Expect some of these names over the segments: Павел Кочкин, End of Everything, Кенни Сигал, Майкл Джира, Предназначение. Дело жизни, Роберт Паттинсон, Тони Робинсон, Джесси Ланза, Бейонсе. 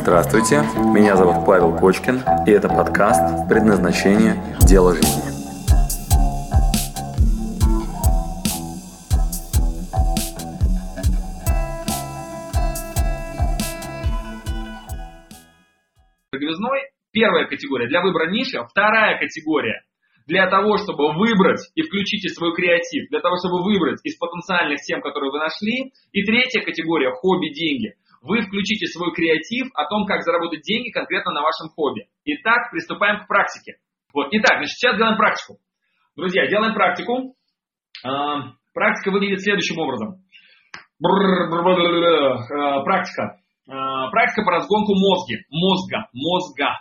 Здравствуйте, меня зовут Павел Кочкин, и это подкаст «Предназначение. Дело жизни». Первая категория для выбора ниши, вторая категория для того, чтобы выбрать и включите свой креатив, для того, чтобы выбрать из потенциальных тем, которые вы нашли. И третья категория – хобби, деньги. Вы включите свой креатив о том, как заработать деньги конкретно на вашем хобби. Итак, приступаем к практике. Итак, сейчас делаем практику. Друзья, делаем практику. Практика выглядит следующим образом. Практика по разгонку мозга.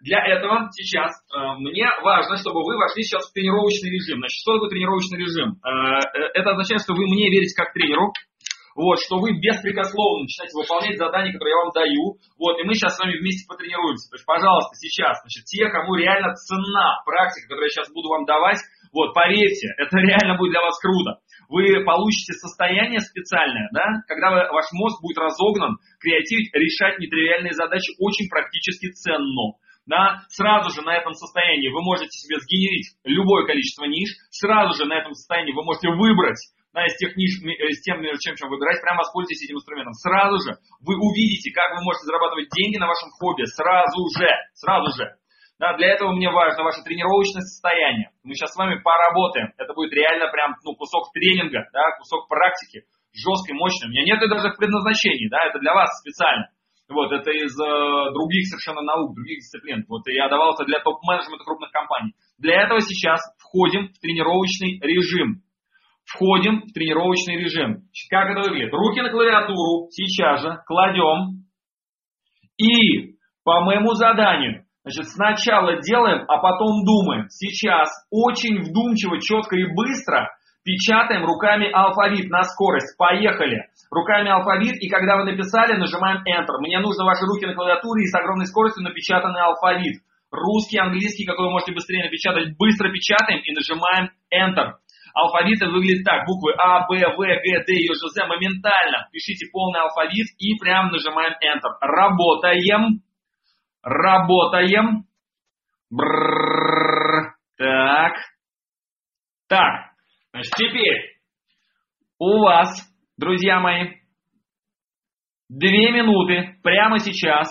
Для этого сейчас мне важно, чтобы вы вошли сейчас в тренировочный режим. Значит, что такое тренировочный режим? Это означает, что вы мне верите как тренеру, что вы беспрекословно начинаете выполнять задания, которые я вам даю, и мы сейчас с вами вместе потренируемся. То есть, пожалуйста, сейчас, те, кому реально ценна практика, которую я сейчас буду вам давать, поверьте, это реально будет для вас круто. Вы получите состояние специальное, когда ваш мозг будет разогнан, креативить, решать нетривиальные задачи очень практически ценно. Сразу же на этом состоянии вы можете себе сгенерить любое количество ниш, сразу же на этом состоянии вы можете выбрать из тех ниш, с тем, чем выбирать, прям воспользуйтесь этим инструментом. Сразу же вы увидите, как вы можете зарабатывать деньги на вашем хобби. Сразу же. Для этого мне важно ваше тренировочное состояние. Мы сейчас с вами поработаем. Это будет реально прям кусок тренинга, кусок практики, жесткой, мощной. У меня нет даже в предназначении, это для вас специально. Это из других совершенно наук, других дисциплин. Я давал это для топ-менеджмента крупных компаний. Для этого сейчас входим в тренировочный режим. Как это выглядит? Руки на клавиатуру сейчас же кладем. И по моему заданию, сначала делаем, а потом думаем. Сейчас очень вдумчиво, четко и быстро печатаем руками алфавит на скорость. Поехали. Руками алфавит, и когда вы написали, нажимаем Enter. Мне нужно ваши руки на клавиатуре и с огромной скоростью напечатанный алфавит. Русский, английский, какой вы можете быстрее напечатать. Быстро печатаем и нажимаем Enter. Алфавиты выглядят так. Буквы А, Б, В, Г, Д, Е, Ж, З. Моментально пишите полный алфавит и прям нажимаем Enter. Работаем. Так. Теперь у вас, друзья мои, 2 минуты прямо сейчас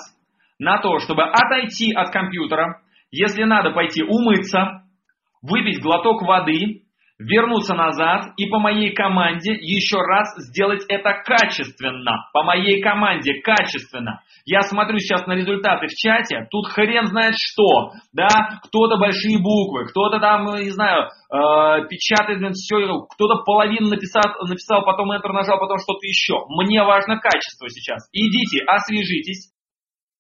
на то, чтобы отойти от компьютера. Если надо, пойти умыться, выпить глоток воды, вернуться назад и по моей команде еще раз сделать это качественно. По моей команде качественно. Я смотрю сейчас на результаты в чате. Тут хрен знает что. Кто-то большие буквы, кто-то там, печатает все. Кто-то половину написал, потом Enter нажал, потом что-то еще. Мне важно качество сейчас. Идите, освежитесь.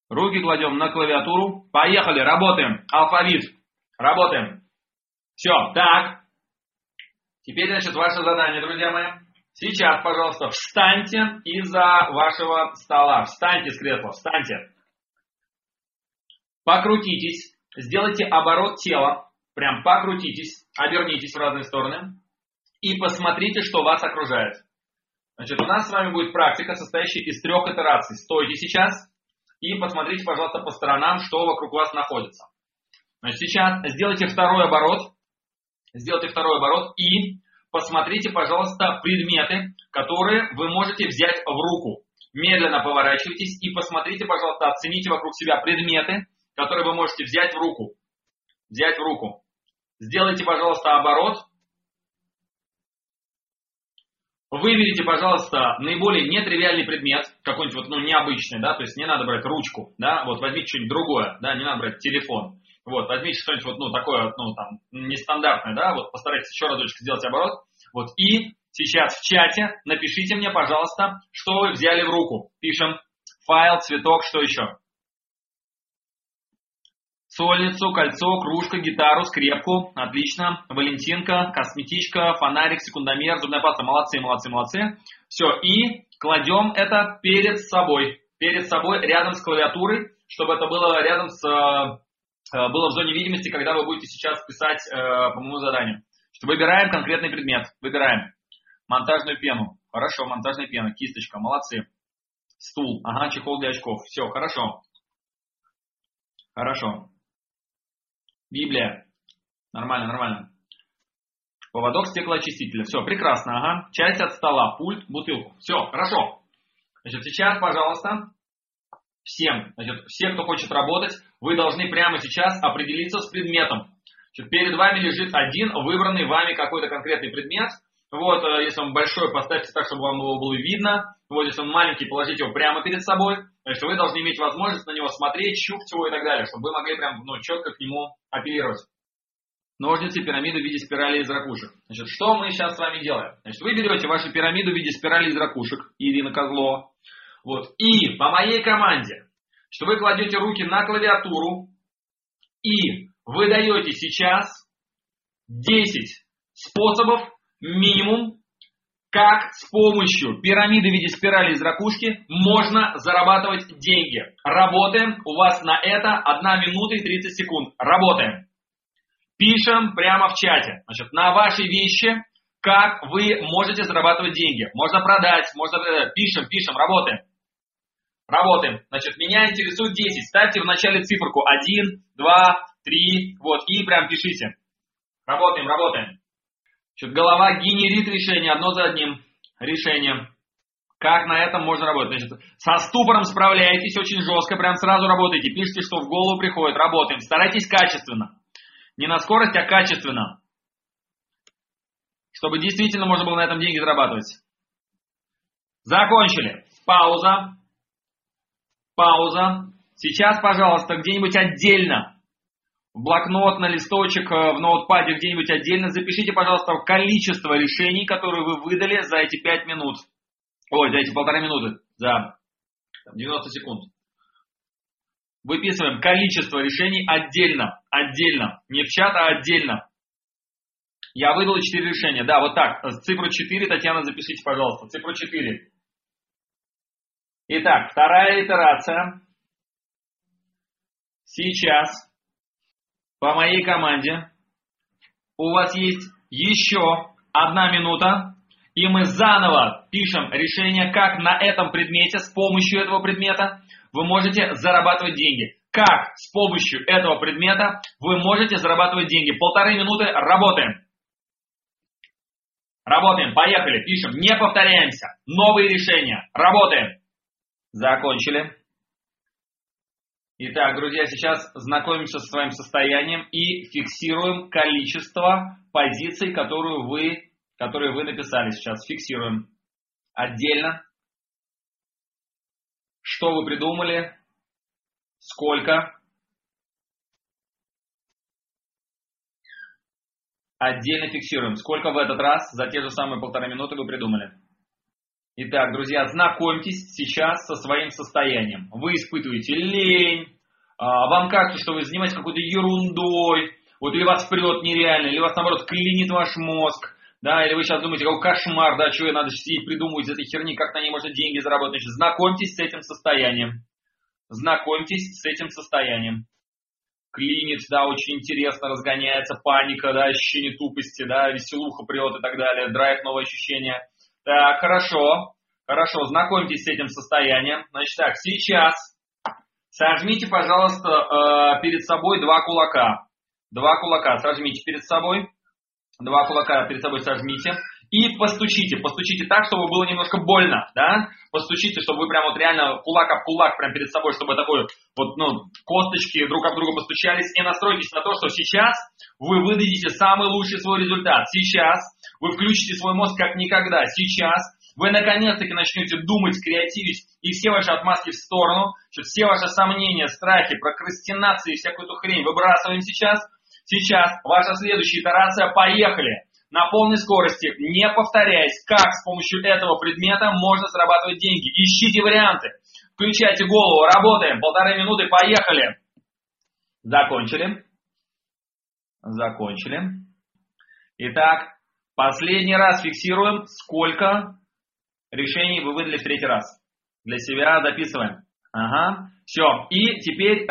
Руки кладем на клавиатуру. Поехали, работаем. Алфавит. Работаем. Все, так. Теперь, ваше задание, друзья мои. Сейчас, пожалуйста, встаньте из-за вашего стола. Встаньте с кресла, встаньте. Покрутитесь. Сделайте оборот тела. Прям покрутитесь. Обернитесь в разные стороны. И посмотрите, что вас окружает. У нас с вами будет практика, состоящая из 3 итераций. Стойте сейчас и посмотрите, пожалуйста, по сторонам, что вокруг вас находится. Сейчас сделайте второй оборот. И посмотрите, пожалуйста, предметы, которые вы можете взять в руку. Медленно поворачивайтесь и посмотрите, пожалуйста, оцените вокруг себя предметы, которые вы можете взять в руку. Сделайте, пожалуйста, оборот. Выберите, пожалуйста, наиболее нетривиальный предмет, какой-нибудь необычный, то есть не надо брать ручку, возьмите что-нибудь другое, не надо брать телефон. Возьмите что-нибудь такое, нестандартное, постарайтесь еще разочек сделать оборот. И сейчас в чате напишите мне, пожалуйста, что вы взяли в руку. Пишем файл, цветок, что еще? Сольницу, кольцо, кружка, гитару, скрепку. Отлично. Валентинка, косметичка, фонарик, секундомер, зубная паста. Молодцы. Все, и кладем это перед собой. Рядом с клавиатурой, чтобы это было рядом с... было в зоне видимости, когда вы будете сейчас писать по моему заданию. Выбираем конкретный предмет. Выбираем монтажную пену. Хорошо, монтажная пена, кисточка, молодцы. Стул. Ага, чехол для очков. Все, хорошо. Хорошо. Библия. Нормально, нормально. Поводок стеклоочистителя. Все, прекрасно. Ага. Часть от стола, пульт, бутылку. Все, хорошо. Значит, сейчас, пожалуйста, всем, значит, все, кто хочет работать, вы должны прямо сейчас определиться с предметом. Значит, перед вами лежит один выбранный вами какой-то конкретный предмет. Вот, если он большой, поставьте так, чтобы вам его было видно. Вот, если он маленький, положите его прямо перед собой. Значит, вы должны иметь возможность на него смотреть, щупать его и так далее, чтобы вы могли прям, ну, четко к нему апеллировать. Ножницы, пирамиду в виде спирали из ракушек. Значит, что мы сейчас с вами делаем? Значит, вы берете вашу пирамиду в виде спирали из ракушек, Ирина Козлова. Вот, и по моей команде, что вы кладете руки на клавиатуру и вы даете сейчас 10 способов минимум, как с помощью пирамиды в виде спирали из ракушки можно зарабатывать деньги. Работаем. У вас на это 1 минута и 30 секунд. Работаем. Пишем прямо в чате. Значит, на ваши вещи, как вы можете зарабатывать деньги. Можно продать, можно... Пишем, работаем. Работаем. Значит, меня интересует 10. Ставьте в начале циферку 1, 2, 3. Вот, и прям пишите. Работаем, работаем. Значит, голова генерит решение одно за одним. Решение. Как на этом можно работать? Значит, со ступором справляетесь очень жестко, прям сразу работаете. Пишите, что в голову приходит. Работаем. Старайтесь качественно. Не на скорость, а качественно. Чтобы действительно можно было на этом деньги зарабатывать. Закончили. Пауза. Пауза. Сейчас, пожалуйста, где-нибудь отдельно, в блокнот, на листочек, в ноутпаде, где-нибудь отдельно, запишите, пожалуйста, количество решений, которые вы выдали за эти 5 минут. Ой, за эти 1,5 минуты. За 90 секунд. Выписываем количество решений отдельно, отдельно, не в чат, а отдельно. Я выдал 4 решения, да, вот так, цифру 4, Татьяна, запишите, пожалуйста, цифру 4. Итак, вторая итерация. Сейчас, по моей команде, у вас есть еще 1 минута, и мы заново пишем решение, как на этом предмете, с помощью этого предмета, вы можете зарабатывать деньги. Как с помощью этого предмета вы можете зарабатывать деньги? 1,5 минуты. Работаем. Работаем. Поехали. Пишем. Не повторяемся. Новые решения. Работаем. Закончили. Итак, друзья, сейчас знакомимся со своим состоянием и фиксируем количество позиций, которые вы написали сейчас. Фиксируем. Отдельно. Что вы придумали? Сколько? Отдельно фиксируем. Сколько в этот раз за те же самые 1,5 минуты вы придумали? Итак, друзья, знакомьтесь сейчас со своим состоянием. Вы испытываете лень, вам кажется, что вы занимаетесь какой-то ерундой, вот или вас прет нереально, или вас, наоборот, клинит ваш мозг. Да, или вы сейчас думаете, какой кошмар, да, что я надо сидеть, придумывать из этой херни, как на ней можно деньги заработать. Значит, знакомьтесь с этим состоянием. Знакомьтесь с этим состоянием. Клинит, да, очень интересно, разгоняется паника, да, ощущение тупости, да, веселуха прет и так далее, драйв, новые ощущения. Так, хорошо, хорошо, знакомьтесь с этим состоянием. Значит, так, сейчас сожмите, пожалуйста, перед собой 2 кулака. 2 кулака сожмите перед собой. 2 кулака перед собой сожмите и постучите. Постучите так, чтобы было немножко больно, да? Постучите, чтобы вы прям вот реально кулак об кулак прям перед собой, чтобы такой вот, ну, косточки друг об друга постучались. И настройтесь на то, что сейчас вы выдадите самый лучший свой результат. Сейчас вы включите свой мозг как никогда. Сейчас вы наконец-таки начнете думать, креативить, и все ваши отмазки в сторону, все ваши сомнения, страхи, прокрастинации и всякую эту хрень выбрасываем сейчас. Сейчас ваша следующая итерация. Поехали. На полной скорости, не повторяясь, как с помощью этого предмета можно зарабатывать деньги. Ищите варианты. Включайте голову. Работаем. 1,5 минуты. Поехали. Закончили. Закончили. Итак, последний раз фиксируем, сколько решений вы выдали в 3-й раз. Для себя записываем. Ага. Все, и теперь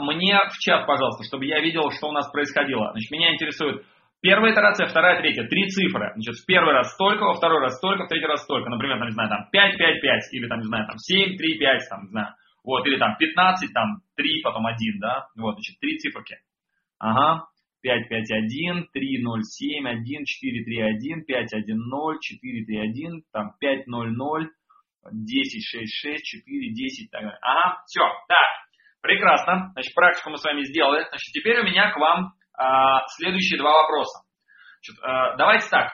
мне в чат, пожалуйста, чтобы я видел, что у нас происходило. Значит, меня интересует Первая итерация, вторая, третья. Три цифры. Значит, в первый раз столько, во второй раз столько, в третий раз столько. Например, там, не знаю, там 5, 5, 5, или там, не знаю, там 7, 3, 5, там, не знаю. Вот, или там 15, там 3, потом 1, да. Вот, значит, три циферки. Ага. 5, 5, 1, 3, 0, 7, 1, 4, 3, 1, 5, 1, 0, 4, 3, 1, там 5, 0, 0, 10, 6, 6, 4, 10, так далее. Ага, все. Так, прекрасно. Значит, практику мы с вами сделали. Значит, теперь у меня к вам следующие два вопроса. Значит, давайте так.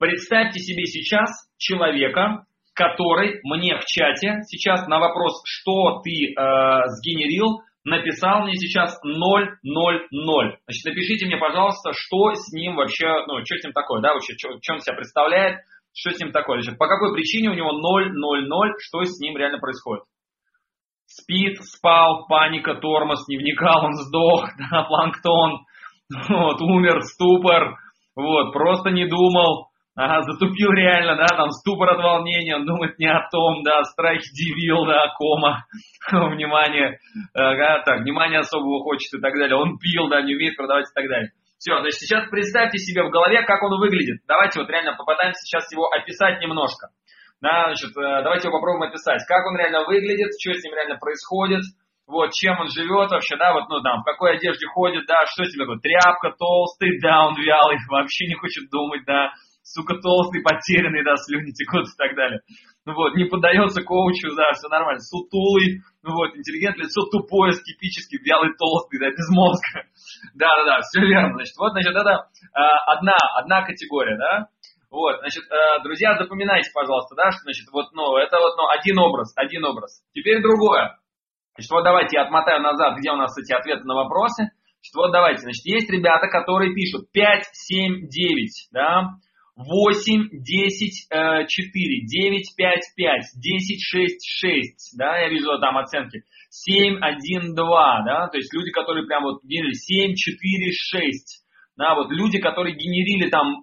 Представьте себе сейчас человека, который мне в чате сейчас на вопрос, что ты сгенерил, написал мне сейчас 000. Значит, напишите мне, пожалуйста, что с ним вообще, ну, что с ним такое, да, вообще, что он себя представляет, что с ним такое. Значит, по какой причине у него 000, что с ним реально происходит? Спит, спал, паника, тормоз, не вникал, он сдох, да, планктон, вот, умер, ступор, вот, просто не думал, ага, затупил реально, да, там ступор от волнения, он думает не о том, да, страх дебил, да, кома, внимание, ага, так, внимание особого хочет и так далее, он пил, да, не умеет продавать и так далее. Все, значит, сейчас представьте себе в голове, как он выглядит. Давайте вот реально попытаемся сейчас его описать немножко. Да, значит, давайте его попробуем описать, как он реально выглядит, что с ним реально происходит, вот, чем он живет вообще, да, вот, ну, там, в какой одежде ходит, да, что с ним такое, тряпка, толстый, да, он вялый, вообще не хочет думать, да, сука, толстый, потерянный, да, слюни текут и так далее. Вот, не поддается коучу, да, все нормально, сутулый, вот, интеллигент, лицо тупое, скептически, вялый, толстый, да, без мозга. Да-да-да, все верно, значит, вот, значит, это одна категория, да. Вот, значит, друзья, запоминайте, пожалуйста, да, что, значит, вот, ну, это вот, ну, один образ. Теперь другое. Значит, вот давайте я отмотаю назад, где у нас эти ответы на вопросы. Значит, вот давайте, значит, есть ребята, которые пишут 5, 7, 9, да, 8, 10, 4, 9, 5, 5, 10, 6, 6, да, я вижу там оценки, 7, 1, 2, да, то есть люди, которые прям вот генерили 7, 4, 6. Да, вот люди, которые генерили от 5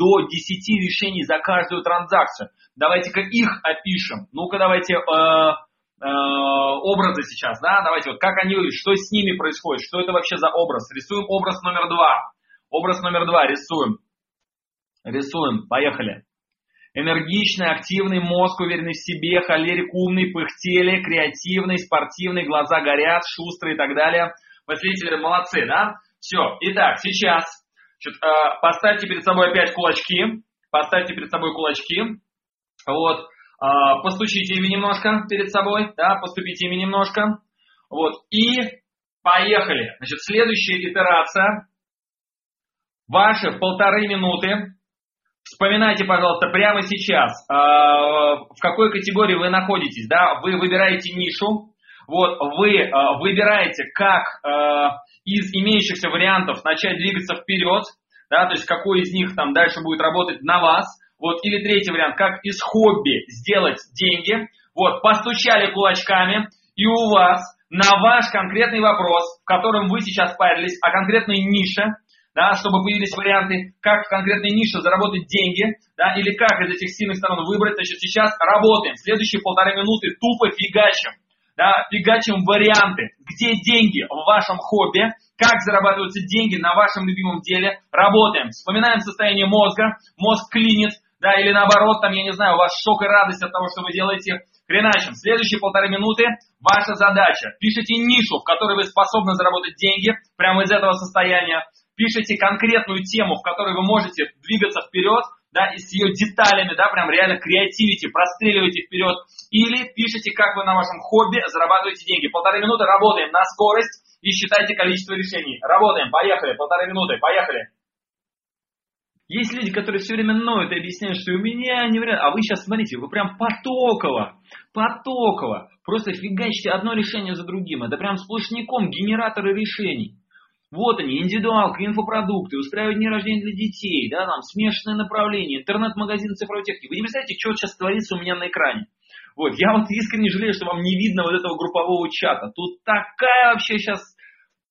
до 10 решений за каждую транзакцию. Давайте-ка их опишем. Ну-ка, давайте образы сейчас, да, давайте вот как они выглядят, что с ними происходит, что это вообще за образ. Рисуем образ номер 2. Образ номер 2 рисуем. Рисуем, поехали. Энергичный, активный, мозг уверенный в себе, холерик, умный, пыхтели, креативный, спортивный, глаза горят, шустрый и так далее. Последователи молодцы, да? Все, итак, сейчас значит, поставьте перед собой опять кулачки, вот, постучите ими немножко перед собой, да, поступите ими немножко, вот, и поехали. Значит, следующая итерация, ваши 1,5 минуты, вспоминайте, пожалуйста, прямо сейчас, в какой категории вы находитесь, да, вы выбираете нишу. Вот, вы выбираете, как из имеющихся вариантов начать двигаться вперед, да, то есть какой из них там дальше будет работать на вас, вот, или третий вариант, как из хобби сделать деньги, вот, постучали кулачками, и у вас на ваш конкретный вопрос, в котором вы сейчас парились, о конкретной нише, да, чтобы появились варианты, как в конкретной нише заработать деньги, да, или как из этих сильных сторон выбрать, значит, сейчас работаем, следующие 1,5 минуты тупо фигачим. Да, фигачим варианты, где деньги в вашем хобби, как зарабатываются деньги на вашем любимом деле, работаем, вспоминаем состояние мозга, мозг клинит, да, или наоборот, там, я не знаю, у вас шок и радость от того, что вы делаете, хреначим. Следующие 1,5 минуты ваша задача. Пишите нишу, в которой вы способны заработать деньги, прямо из этого состояния. Пишите конкретную тему, в которой вы можете двигаться вперед, да, и с ее деталями, да, прям реально креативите, простреливайте вперед. Или пишите, как вы на вашем хобби зарабатываете деньги. 1,5 минуты работаем на скорость и считайте количество решений. Работаем, поехали, 1,5 минуты, поехали. Есть люди, которые все время ноют и объясняют, что у меня не вариант. А вы сейчас смотрите, вы прям потоково. Просто фигачите одно решение за другим. Это прям сплошняком генераторы решений. Вот они, индивидуалка, инфопродукты, устраивают дни рождения для детей, да, там, смешанное направление, интернет-магазин цифровой техники. Вы не представляете, что сейчас творится у меня на экране. Вот, я вот искренне жалею, что вам не видно вот этого группового чата. Тут такая вообще сейчас,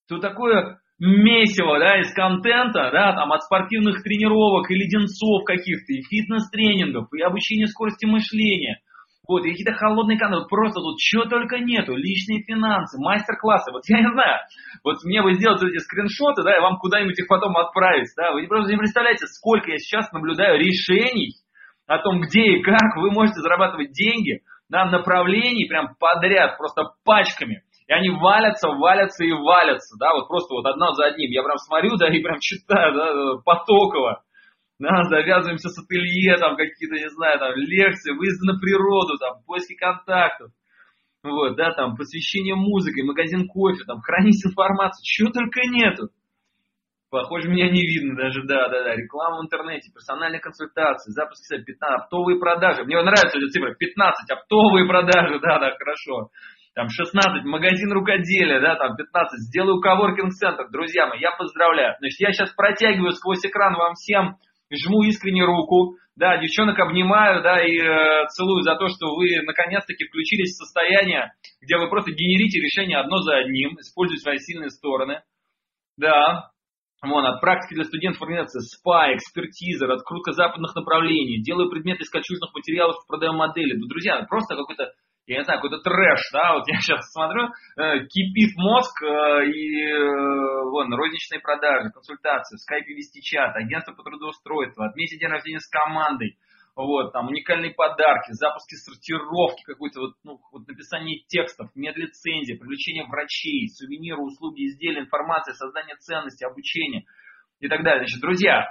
тут такое месиво, да, из контента, да, там, от спортивных тренировок и леденцов каких-то, и фитнес-тренингов, и обучения скорости мышления. Вот, и какие-то холодные каналы, просто тут чего только нету, личные финансы, мастер-классы, вот я не знаю, вот мне бы сделать эти скриншоты, да, и вам куда-нибудь их потом отправить, да, вы просто не представляете, сколько я сейчас наблюдаю решений о том, где и как вы можете зарабатывать деньги на направлении прям подряд, просто пачками, и они валятся, валятся и валятся, да, вот просто вот одна за одним, я прям смотрю, да, и прям читаю, да, потоково. Да, завязываемся с ателье, там какие-то, не знаю, там лекции, выезды на природу, там поиски контактов, вот, да, там посвящение музыке, магазин кофе, там хранить информацию, чего только нету. Похоже, меня не видно даже, да, реклама в интернете, персональные консультации, запуски сайта, 15, оптовые продажи. Мне нравится эта цифра, 15 оптовые продажи, да, хорошо. Там 16 магазин рукоделия, да, там 15 сделаю коворкинг-центр, друзья мои, я поздравляю. Значит, я сейчас протягиваю сквозь экран вам всем. Жму искренне руку, да, девчонок обнимаю, да, и целую за то, что вы наконец-таки включились в состояние, где вы просто генерите решение одно за одним, используя свои сильные стороны, да. Вон, от практики для студентов организации СПА, экспертиза, открутка западных направлений, делаю предметы из качужных материалов, продаем модели. Ну, друзья, просто какой-то, я не знаю, какой-то трэш, да, вот я сейчас смотрю, кипит мозг, вон, розничные продажи, консультации, в скайпе вести чат, агентство по трудоустройству, отметить день рождения с командой, вот, там, уникальные подарки, запуски сортировки какой-то, вот, ну, вот написание текстов, медлицензия, привлечение врачей, сувениры, услуги, изделия, информация, создание ценности, обучение и так далее. Значит, друзья,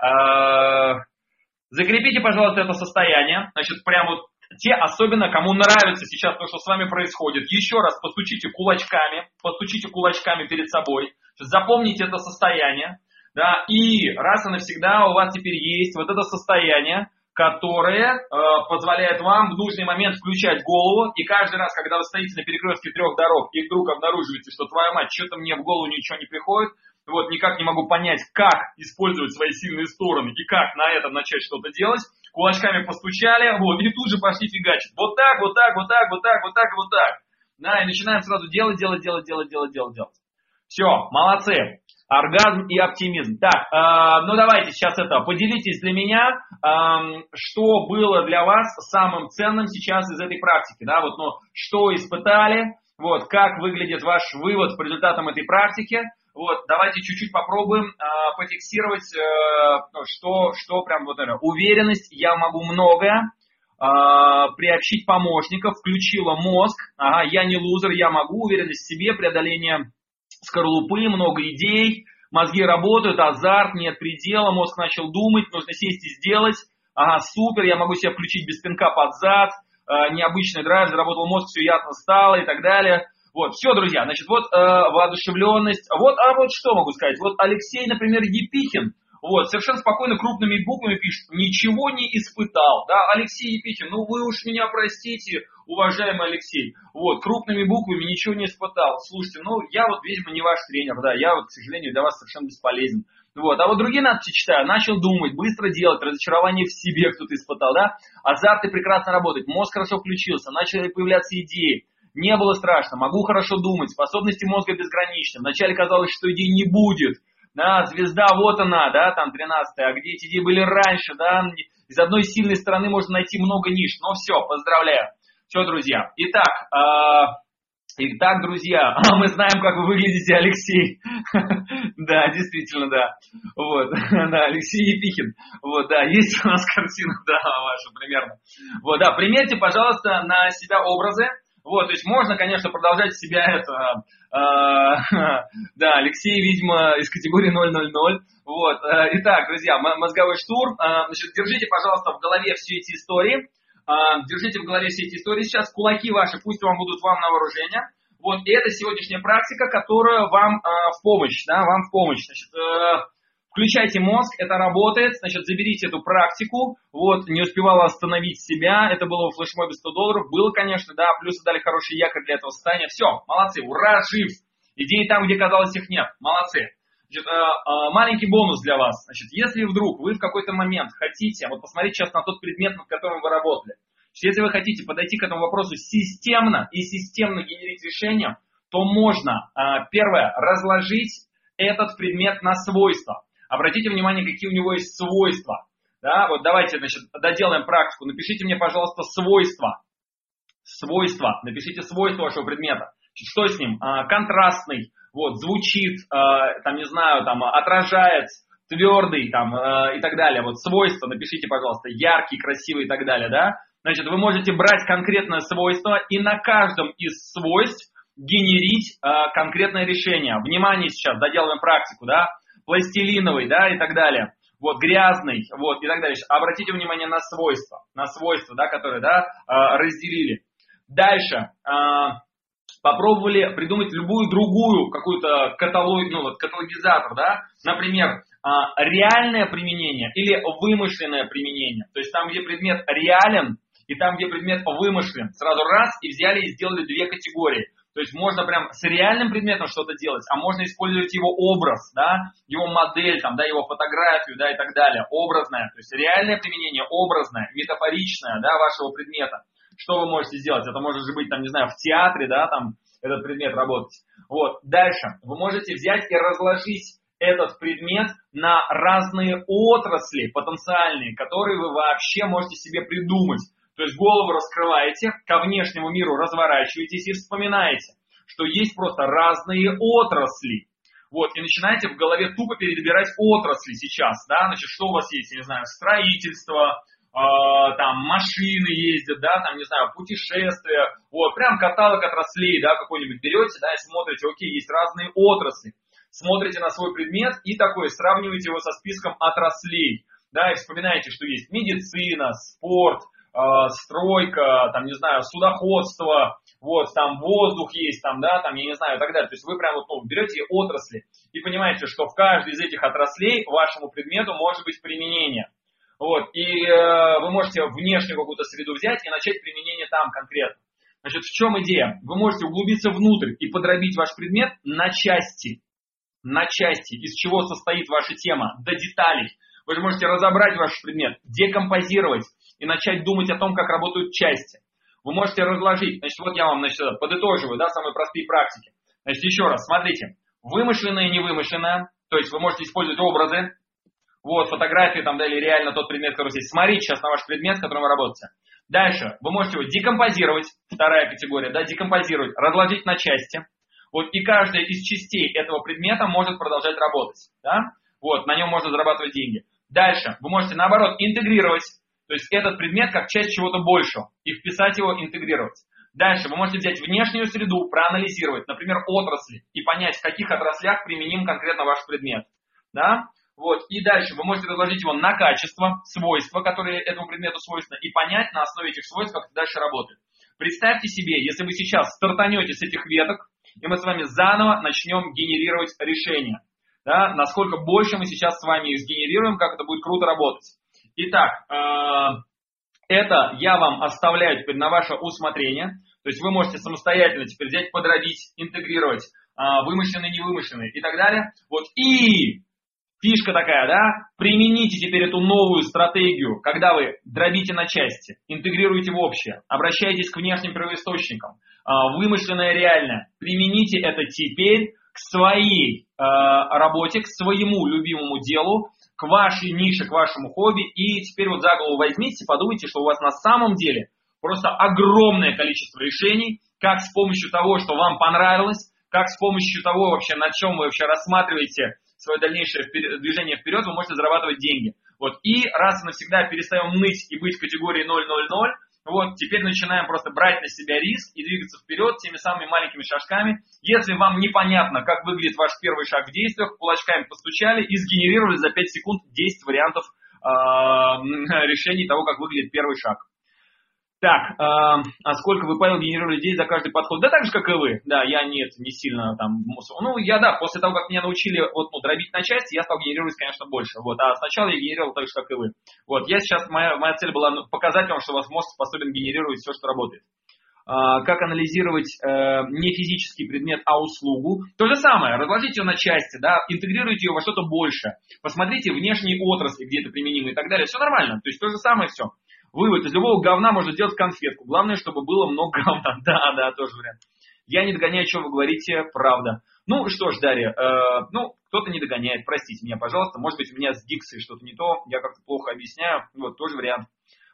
закрепите, пожалуйста, это состояние, значит, прям вот, те, особенно, кому нравится сейчас то, что с вами происходит, еще раз постучите кулачками перед собой, запомните это состояние, да, и раз и навсегда у вас теперь есть вот это состояние, которое позволяет вам в нужный момент включать голову, и каждый раз, когда вы стоите на перекрестке трех дорог, и вдруг обнаруживаете, что твоя мать, что-то мне в голову ничего не приходит, вот никак не могу понять, как использовать свои сильные стороны и как на этом начать что-то делать, кулачками постучали, вот, и тут же пошли фигачить. Вот так, вот так, вот так, вот так, вот так, вот так. Да, и начинаем сразу делать. Все, молодцы. Оргазм и оптимизм. Так, ну давайте сейчас это, поделитесь для меня, что было для вас самым ценным сейчас из этой практики, да, вот, ну, что испытали, вот, как выглядит ваш вывод по результатам этой практики. Вот, давайте чуть-чуть попробуем пофиксировать, что прям вот, наверное, уверенность, я могу многое, приобщить помощников, включила мозг, ага, я не лузер, я могу, уверенность в себе, преодоление скорлупы, много идей, мозги работают, азарт, нет предела, мозг начал думать, нужно сесть и сделать, ага, супер, я могу себя включить без пинка под зад, необычный драйв, заработал мозг, все ясно стало и так далее. Вот, все, друзья, значит, вот воодушевленность, вот, а вот что могу сказать, вот Алексей, например, Епихин, вот, совершенно спокойно крупными буквами пишет, ничего не испытал, да, Алексей Епихин, ну вы уж меня простите, уважаемый Алексей, вот, крупными буквами ничего не испытал, слушайте, ну, я вот, видимо, не ваш тренер, да, я вот, к сожалению, для вас совершенно бесполезен, вот, а вот другие надписи читаю, начал думать, быстро делать, разочарование в себе кто-то испытал, да, азарт и прекрасно работает, мозг хорошо включился, начали появляться идеи. Не было страшно, могу хорошо думать, способности мозга безграничны. Вначале казалось, что идей не будет. Да, звезда, вот она, да, там 13-я, а где эти идеи были раньше, да, из одной сильной стороны можно найти много ниш. Но все, поздравляю. Все, друзья. Итак, друзья, мы знаем, как вы выглядите, Алексей. Да, действительно, да. Вот, да, Алексей Епихин. Вот, да, есть у нас картина, да, ваша примерно. Вот, да, примерьте, пожалуйста, на себя образы. Вот, то есть можно, конечно, продолжать себя это, да, Алексей, видимо, из категории 000, вот, итак, друзья, мозговой штурм, значит, держите, пожалуйста, в голове все эти истории, сейчас, кулаки ваши, пусть вам будут вам на вооружение, вот, и это сегодняшняя практика, которая вам в помощь, да, вам в помощь, значит, включайте мозг, это работает, значит, заберите эту практику, вот, не успевала остановить себя, это было в флешмобе $100, было, конечно, да, плюсы дали хороший якорь для этого состояния, все, молодцы, ура, жив, идеи там, где казалось их нет, молодцы. Значит, маленький бонус для вас, значит, если вдруг вы в какой-то момент хотите, вот посмотрите сейчас на тот предмет, над которым вы работали, если вы хотите подойти к этому вопросу системно и системно генерить решение, то можно, первое, разложить этот предмет на свойства. Обратите внимание, какие у него есть свойства. Да, вот давайте, значит, доделаем практику. Напишите мне, пожалуйста, свойства. Свойства. Напишите свойства вашего предмета. Что с ним? Контрастный, вот, звучит, там, не знаю, там, отражает, твердый, там, и так далее. Вот свойства, напишите, пожалуйста, яркий, красивый и так далее, да? Значит, вы можете брать конкретное свойство и на каждом из свойств генерить конкретное решение. Внимание сейчас, доделываем практику, да? Пластилиновый, да, и так далее. Вот, грязный, вот, и так далее. Обратите внимание на свойства, да, которые, да, разделили. Дальше, попробовали придумать любую другую, какую-то каталогизатор, да, например, реальное применение или вымышленное применение, то есть там, где предмет реален и там, где предмет вымышлен, сразу раз и взяли и сделали две категории. То есть можно прям с реальным предметом что-то делать, а можно использовать его образ, да, его модель, там, да, его фотографию, да, и так далее, образное, то есть реальное применение, образное, метафоричное, да, вашего предмета. Что вы можете сделать? Это может же быть, там, не знаю, в театре, да, там, этот предмет работать. Вот, дальше. Вы можете взять и разложить этот предмет на разные отрасли потенциальные, которые вы вообще можете себе придумать. То есть голову раскрываете, ко внешнему миру разворачиваетесь и вспоминаете, что есть просто разные отрасли. Вот, и начинаете в голове тупо перебирать отрасли сейчас, да, значит, что у вас есть, я не знаю, строительство, там машины ездят, да, там, не знаю, путешествия, вот, прям каталог отраслей, да, какой-нибудь берете, да, и смотрите, окей, есть разные отрасли, смотрите на свой предмет и такой, сравниваете его со списком отраслей, да, и вспоминаете, что есть медицина, спорт, стройка, там, не знаю, судоходство, вот, там, воздух есть, там, да, там, я не знаю, и так далее, то есть вы прям вот, ну, берете отрасли и понимаете, что в каждой из этих отраслей вашему предмету может быть применение. Вот, и вы можете внешнюю какую-то среду взять и начать применение там конкретно. Значит, в чем идея? Вы можете углубиться внутрь и подробить ваш предмет на части. На части, из чего состоит ваша тема, до деталей. Вы же можете разобрать ваш предмет, декомпозировать и начать думать о том, как работают части. Вы можете разложить. Значит, вот я вам, значит, подытоживаю, да, самые простые практики. Значит, еще раз, смотрите. Вымышленное и невымышленное. То есть вы можете использовать образы. Вот, фотографии там, да, или реально тот предмет, который здесь. Смотрите сейчас на ваш предмет, с которым вы работаете. Дальше, вы можете его декомпозировать, вторая категория, да, декомпозировать, разложить на части. Вот, и каждая из частей этого предмета может продолжать работать, да, вот, на нем можно зарабатывать деньги. Дальше, вы можете, наоборот, интегрировать, то есть этот предмет как часть чего-то большего, и вписать его, интегрировать. Дальше, вы можете взять внешнюю среду, проанализировать, например, отрасли, и понять, в каких отраслях применим конкретно ваш предмет, да. Вот, и дальше вы можете разложить его на качество, свойства, которые этому предмету свойственны, и понять на основе этих свойств, как это дальше работает. Представьте себе, если вы сейчас стартанете с этих веток, и мы с вами заново начнем генерировать решения. Да, насколько больше мы сейчас с вами их сгенерируем, как это будет круто работать. Итак, это я вам оставляю теперь на ваше усмотрение. То есть вы можете самостоятельно теперь взять, подробить, интегрировать, вымышленные, невымышленные и так далее. Вот, и... Фишка такая, да? Примените теперь эту новую стратегию, когда вы дробите на части, интегрируете в общее, обращаетесь к внешним первоисточникам, вымышленное реальное. Примените это теперь к своей работе, к своему любимому делу, к вашей нише, к вашему хобби. И теперь вот за голову возьмите, подумайте, что у вас на самом деле просто огромное количество решений, как с помощью того, что вам понравилось, как с помощью того вообще, на чем вы вообще рассматриваете свое дальнейшее движение вперед, вы можете зарабатывать деньги. Вот. И раз и навсегда перестаем ныть и быть в категории 0-0-0, вот, теперь начинаем просто брать на себя риск и двигаться вперед теми самыми маленькими шажками. Если вам непонятно, как выглядит ваш первый шаг в действиях, кулачками постучали и сгенерировали за 5 секунд 10 вариантов решений того, как выглядит первый шаг. Так, а сколько вы, Павел, генерировали людей за каждый подход? Да так же, как и вы. Да, я нет, не сильно там... Ну, я, да, после того, как меня научили вот, ну, дробить на части, я стал генерировать, конечно, больше. Вот, а сначала я генерировал так же, как и вы. Вот, я сейчас... Моя цель была показать вам, что у вас мозг способен генерировать все, что работает. Как анализировать не физический предмет, а услугу. То же самое, разложите ее на части, да, интегрируйте ее во что-то большее. Посмотрите внешние отрасли, где это применимо и так далее. Все нормально, то есть то же самое все. Вывод, из любого говна можно сделать конфетку. Главное, чтобы было много говна. Да, да, тоже вариант. Я не догоняю, что вы говорите, правда. Ну, что ж, Дарья, ну, кто-то не догоняет, простите меня, пожалуйста. Может быть, у меня с дикцией что-то не то, я как-то плохо объясняю. Вот, тоже вариант.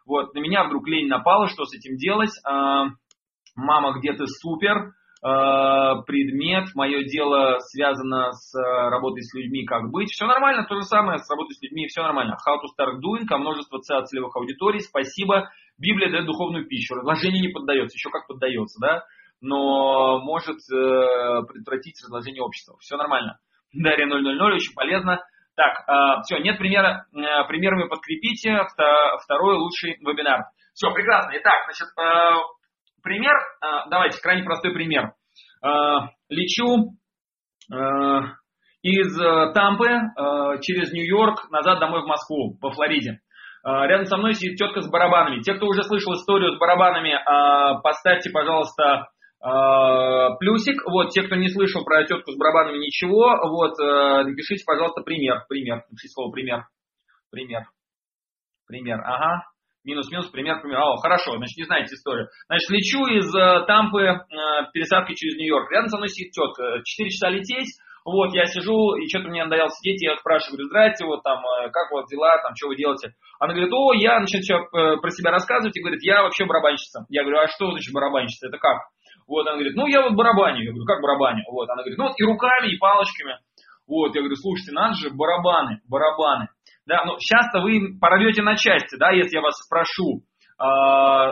Вот, на меня вдруг лень напала, что с этим делать? «Мама, где ты? Супер!» Предмет, мое дело связано с работой с людьми, как быть. Все нормально, то же самое с работой с людьми, все нормально. How to start doing, ко множеству C от целевых аудиторий, спасибо. Библия дает духовную пищу. Разложение не поддается, еще как поддается, да? Но может предотвратить разложение общества. Все нормально. Дарья 000, очень полезно. Так, все, нет примера. Примерами подкрепите. Второй лучший вебинар. Все, прекрасно. Итак, значит... Пример, давайте, крайне простой пример. Лечу из Тампы через Нью-Йорк назад домой в Москву, по Флориде. Рядом со мной сидит тетка с барабанами. Те, кто уже слышал историю с барабанами, поставьте, пожалуйста, плюсик. Вот, те, кто не слышал про тетку с барабанами, ничего. Вот, напишите, пожалуйста, пример. Пример, напишите слово пример. Пример. Пример, ага. Минус-минус, пример. О, хорошо, значит, не знаете историю. Значит, лечу из Тампы пересадки через Нью-Йорк. Рядом со мной сидит тетка. 4 часа лететь. Вот, я сижу, и что-то мне надоело сидеть. Я спрашиваю, говорю, здрасте, вот там, как у вас дела, там, что вы делаете? Она говорит, о, я начинаю про себя рассказывать. И говорит, я вообще барабанщица. Я говорю, а что значит барабанщица? Это как? Вот, она говорит, ну, я вот барабаню. Я говорю, как барабаню? Вот, она говорит, ну, вот и руками, и палочками. Вот, я говорю, слушайте, надо же, барабаны. Да, ну, сейчас-то вы порвете на части, да, если я вас спрошу,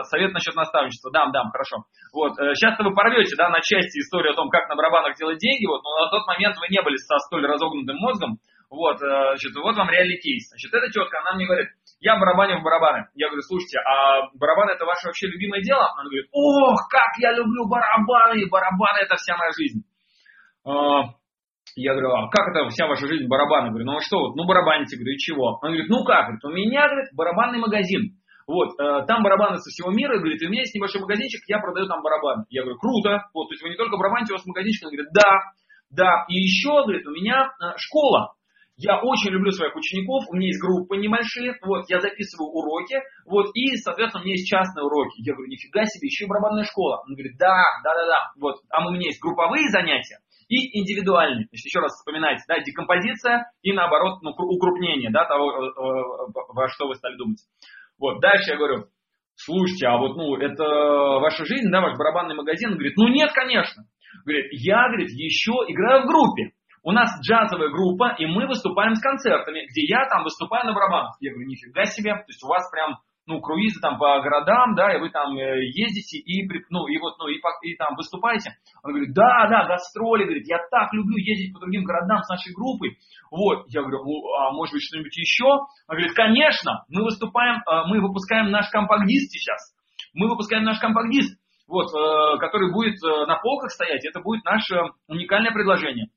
совет насчет наставничества, дам, хорошо. Вот, сейчас-то вы порвете, да, на части историю о том, как на барабанах делать деньги, вот, но на тот момент вы не были со столь разогнутым мозгом, вот, значит, вот вам реальный кейс. Значит, эта тетка, она мне говорит, я барабаню в барабаны. Я говорю, слушайте, а барабаны это ваше вообще любимое дело? Она говорит, ох, как я люблю барабаны это вся моя жизнь. Я говорю, а как это вся ваша жизнь барабаны? Говорю, ну а что, вот, ну барабаните, говорю, и чего? Он говорит, ну как? Говорит, у меня, говорит, барабанный магазин. Вот, там барабаны со всего мира, говорит, и у меня есть небольшой магазинчик, я продаю там барабаны. Я говорю, круто, вот, то есть вы не только барабаните, у вас магазинчик. Он говорит, да, и еще, говорит, у меня школа. Я очень люблю своих учеников, у меня есть группы небольшие, вот, я записываю уроки, вот, и, соответственно, у меня есть частные уроки. Я говорю, нифига себе, еще и барабанная школа. Он говорит, да, вот, а у меня есть групповые занятия и индивидуальные. Значит, еще раз вспоминайте, да, декомпозиция и, наоборот, ну, укрупнение, да, того, во что вы стали думать. Вот, дальше я говорю, слушайте, а вот, ну, это ваша жизнь, да, ваш барабанный магазин? Он говорит, ну, нет, конечно. Говорит, я, говорит, еще играю в группе. У нас джазовая группа, и мы выступаем с концертами, где я там выступаю на барабанах. Я говорю, нифига себе, то есть у вас прям, ну, круизы там по городам, да, и вы там ездите и, ну, и вот, ну, и там выступаете. Он говорит, да, гастроли, говорит, я так люблю ездить по другим городам с нашей группой. Вот, я говорю, а может быть что-нибудь еще? Он говорит, конечно, мы выступаем, мы выпускаем наш компакт-диск сейчас. Мы выпускаем наш компакт-диск, вот, который будет на полках стоять, это будет наше уникальное предложение.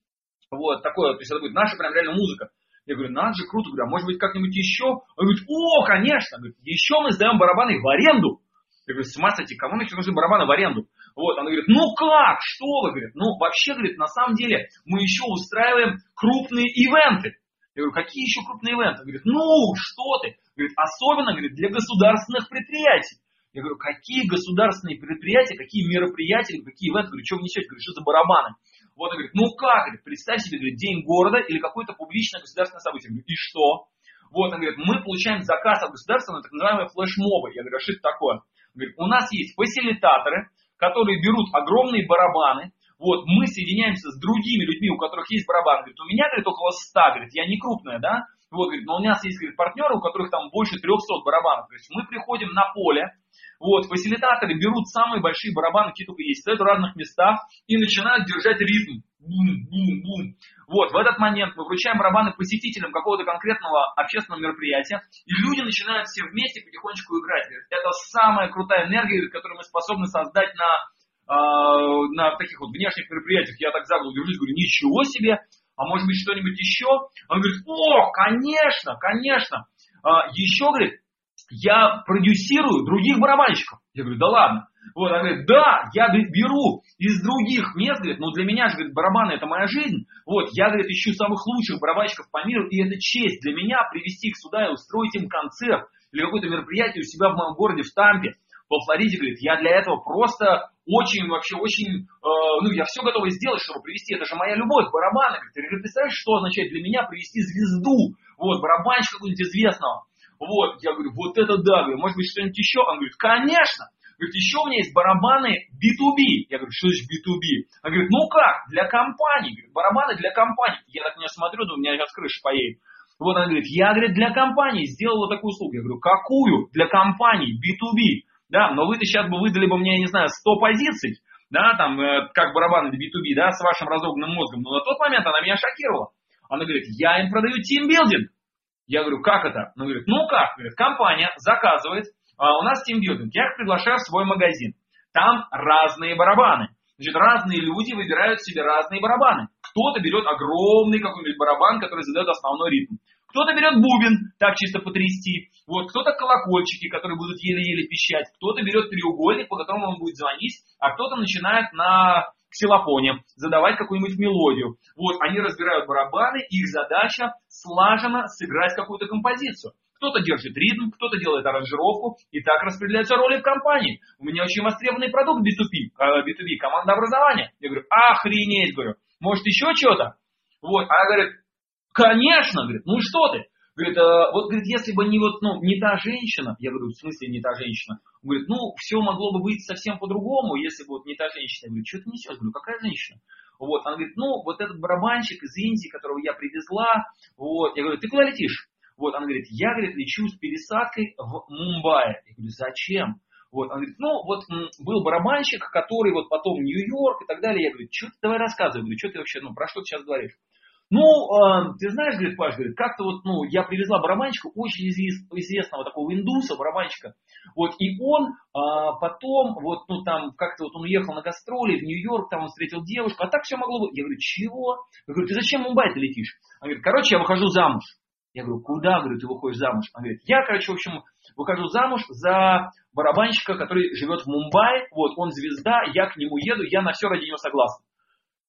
Вот, такое, то есть это будет наша прям реально музыка. Я говорю, надо же, круто, говорю, а может быть как-нибудь еще? Он говорит, о, конечно, говорит, еще мы сдаем барабаны в аренду. Я говорю, с ума сойти, кому еще нужны барабаны в аренду? Вот, он говорит, ну как, что вы, говорит, ну вообще, говорит, на самом деле мы еще устраиваем крупные ивенты. Я говорю, какие еще крупные ивенты? Он говорит, ну, что ты, говорит, особенно, говорит, для государственных предприятий. Я говорю, какие государственные предприятия, какие мероприятия, какие ивенты, говорю, что вы несете, говорю, что за барабаны? Вот, он говорит, ну как, говорит, представь себе, говорит, день города или какое-то публичное государственное событие. Я говорю, и что? Вот, он говорит, мы получаем заказ от государства на так называемые флешмобы. Я говорю, а что это такое? Он говорит, у нас есть фасилитаторы, которые берут огромные барабаны, вот, мы соединяемся с другими людьми, у которых есть барабаны. Говорит, у меня, говорит, около 100, говорит, я не крупная, да? Вот, говорит, но у нас есть, говорит, партнеры, у которых там больше 300 барабанов. То есть мы приходим на поле, вот, фасилитаторы берут самые большие барабаны, какие только есть, стоят в разных местах и начинают держать ритм. Бум-бум-бум. Вот, в этот момент мы вручаем барабаны посетителям какого-то конкретного общественного мероприятия, и люди начинают все вместе потихонечку играть. Говорит, это самая крутая энергия, которую мы способны создать на таких вот внешних мероприятиях. Я так за голову держусь, говорю, ничего себе, а может быть что-нибудь еще? Он говорит, о, конечно. Еще, говорит, я продюсирую других барабанщиков. Я говорю, да ладно. Вот, она говорит, да, я, говорит, беру из других мест, говорит, ну для меня же, говорит, барабаны это моя жизнь. Вот, я, говорит, ищу самых лучших барабанщиков по миру, и это честь для меня привезти их сюда и устроить им концерт или какое-то мероприятие у себя в моем городе в Тампе. Во Флориде, говорит, я для этого просто я все готова сделать, чтобы привести, это же моя любовь, барабаны. Говорит, представляешь, что означает для меня привести звезду, вот, барабанщика какого-нибудь известного. Вот, я говорю, вот это да, говорю, может быть что-нибудь еще? Он говорит, конечно, Говорит, еще у меня есть барабаны B2B. Я говорю, что значит B2B? Она говорит, ну как, для компаний. Говорит, барабаны для компаний. Я так на нее смотрю, но у меня сейчас крыша поедет. Вот она говорит, я, говорит, для компаний сделала такую услугу. Я говорю, какую? Для компаний B2B. Да, но вы-то сейчас бы выдали бы мне, я не знаю, 100 позиций, да, там, как барабаны B2B, да, с вашим разогнанным мозгом. Но на тот момент она меня шокировала. Она говорит, я им продаю тимбилдинг. Я говорю, как это? Она говорит, ну как? Говорит, компания заказывает, у нас тимбилдинг, я их приглашаю в свой магазин. Там разные барабаны. Значит, разные люди выбирают себе разные барабаны. Кто-то берет огромный какой-нибудь барабан, который задает основной ритм. Кто-то берет бубен, так чисто потрясти, вот, кто-то колокольчики, которые будут еле-еле пищать, кто-то берет треугольник, по которому он будет звонить, а кто-то начинает на ксилофоне задавать какую-нибудь мелодию. Вот, они разбирают барабаны, их задача слаженно сыграть какую-то композицию. Кто-то держит ритм, кто-то делает аранжировку, и так распределяются роли в компании. У меня очень востребованный продукт B2B, команда образования. Я говорю, охренеть, говорю, может еще что-то? Вот, она говорит, конечно, говорит, ну и что ты? Говорит, вот, говорит, если бы не вот, ну, не та женщина, я говорю, в смысле не та женщина, он говорит, ну, все могло бы быть совсем по-другому, если бы вот не та женщина. Я говорю, что ты несешь? Говорю, какая женщина? Вот, она говорит, ну, вот этот барабанщик из Индии, которого я привезла, вот, я говорю, ты куда летишь? Вот, она говорит, я, говорит, лечу с пересадкой в Мумбаи. Я говорю, зачем? Вот, она говорит, ну, вот был барабанщик, который вот потом Нью-Йорк и так далее. Я говорю, что ты, давай рассказывай, говорю, что ты вообще, ну, про что ты сейчас говоришь? Ну, ты знаешь, говорит, Паш, говорит, как-то вот, ну, я привезла барабанщика, очень известного такого индуса, барабанщика, вот, и он потом, вот, ну, там, как-то вот он уехал на гастроли в Нью-Йорк, там он встретил девушку, а так все могло быть. Я говорю, чего? Я говорю, ты зачем в Мумбай-то летишь? Она говорит, короче, я выхожу замуж. Я говорю, куда, говорю, ты выходишь замуж? Она говорит, я, короче, в общем, выхожу замуж за барабанщика, который живет в Мумбаи, вот, он звезда, я к нему еду, я на все ради него согласна.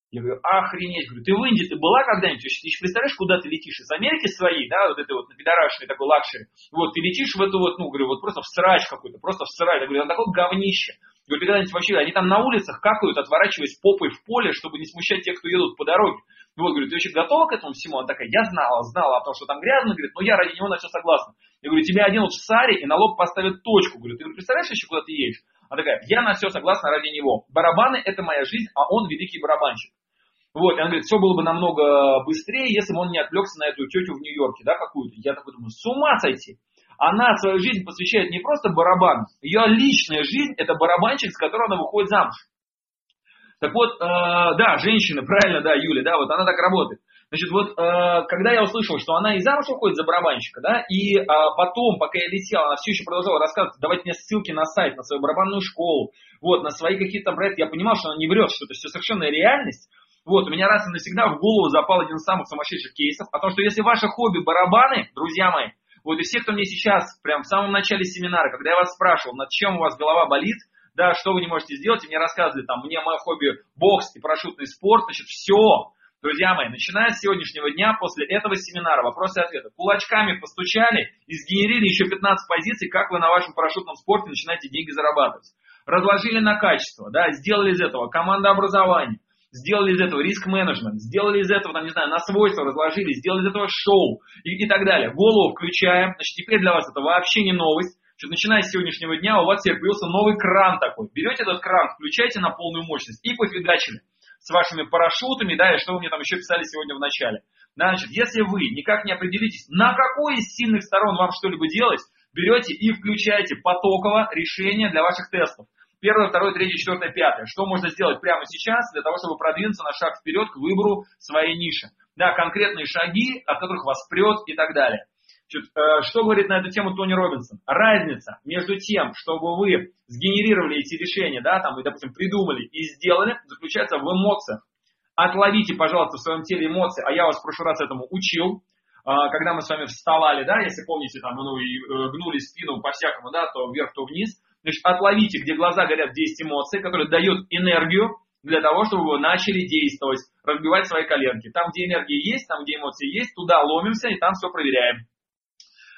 Я говорю, охренеть, говорю, ты в Индии, ты была когда-нибудь? Ты еще представляешь, куда ты летишь? Из Америки своей, да, вот этой вот напидорашенной такой лакшери. Вот, ты летишь в эту вот, ну, говорю, вот просто в срач какой-то, просто в срач. Я говорю, там такое говнище. Я говорю, ты когда-нибудь вообще, они там на улицах какают, отворачиваясь попой в поле, чтобы не смущать тех, кто едут по дороге. Вот, говорю, ты вообще готова к этому всему? Она такая, я знала, а то, что там грязно, говорит, ну, я ради него на все согласна. Я говорю, тебя оденут в сари и на лоб поставят точку. Говорю, ты представляешь еще, куда ты едешь? Она такая, я на все согласна ради него. Барабаны – это моя жизнь, а он великий барабанщик. Вот, и она говорит, все было бы намного быстрее, если бы он не отвлекся на эту тетю в Нью-Йорке, да, какую-то. Я такой думаю, с ума сойти. Она свою жизнь посвящает не просто барабану, ее личная жизнь – это барабанщик, с которого она выходит замуж. Так вот, да, женщина, правильно, да, Юля, да, вот она так работает. Значит, вот, когда я услышал, что она и замуж уходит за барабанщика, да, и потом, пока я летел, она все еще продолжала рассказывать, давать мне ссылки на сайт, на свою барабанную школу, вот, на свои какие-то проекты, я понимал, что она не врет, что это все совершенная реальность. Вот, у меня раз и навсегда в голову запал один из самых сумасшедших кейсов о том, что если ваше хобби барабаны, друзья мои, вот и все, кто мне сейчас, прям в самом начале семинара, когда я вас спрашивал, над чем у вас голова болит, да, что вы не можете сделать, и мне рассказывали, там, мне мое хобби бокс и парашютный спорт, значит, все. Друзья мои, начиная с сегодняшнего дня, после этого семинара, вопросы и ответы, кулачками постучали и сгенерили еще 15 позиций, как вы на вашем парашютном спорте начинаете деньги зарабатывать. Разложили на качество, да, сделали из этого командообразование, сделали из этого риск-менеджмент, сделали из этого, там, не знаю, на свойства разложили, сделали из этого шоу и так далее. Голову включаем, значит, теперь для вас это вообще не новость. Значит, начиная с сегодняшнего дня у вас появился новый кран такой. Берете этот кран, включаете на полную мощность и пофигачили. С вашими парашютами, да, и что вы мне там еще писали сегодня в начале. Значит, если вы никак не определитесь, на какой из сильных сторон вам что-либо делать, берете и включаете потоково решение для ваших тестов. 1, 2, 3, 4, 5. Что можно сделать прямо сейчас для того, чтобы продвинуться на шаг вперед к выбору своей ниши. Да, конкретные шаги, от которых вас прет и так далее. Значит, что говорит на эту тему Тони Робинсон? Разница между тем, чтобы вы сгенерировали эти решения, да, там, и, допустим, придумали и сделали, заключается в эмоциях. Отловите, пожалуйста, в своем теле эмоции, а я вас в прошлый раз этому учил, когда мы с вами вставали, да, если помните, там, ну, и гнули спину по-всякому, да, то вверх, то вниз. Значит, отловите, где глаза горят, где есть эмоции, которые дают энергию для того, чтобы вы начали действовать, разбивать свои коленки. Там, где энергия есть, там, где эмоции есть, туда ломимся и там все проверяем.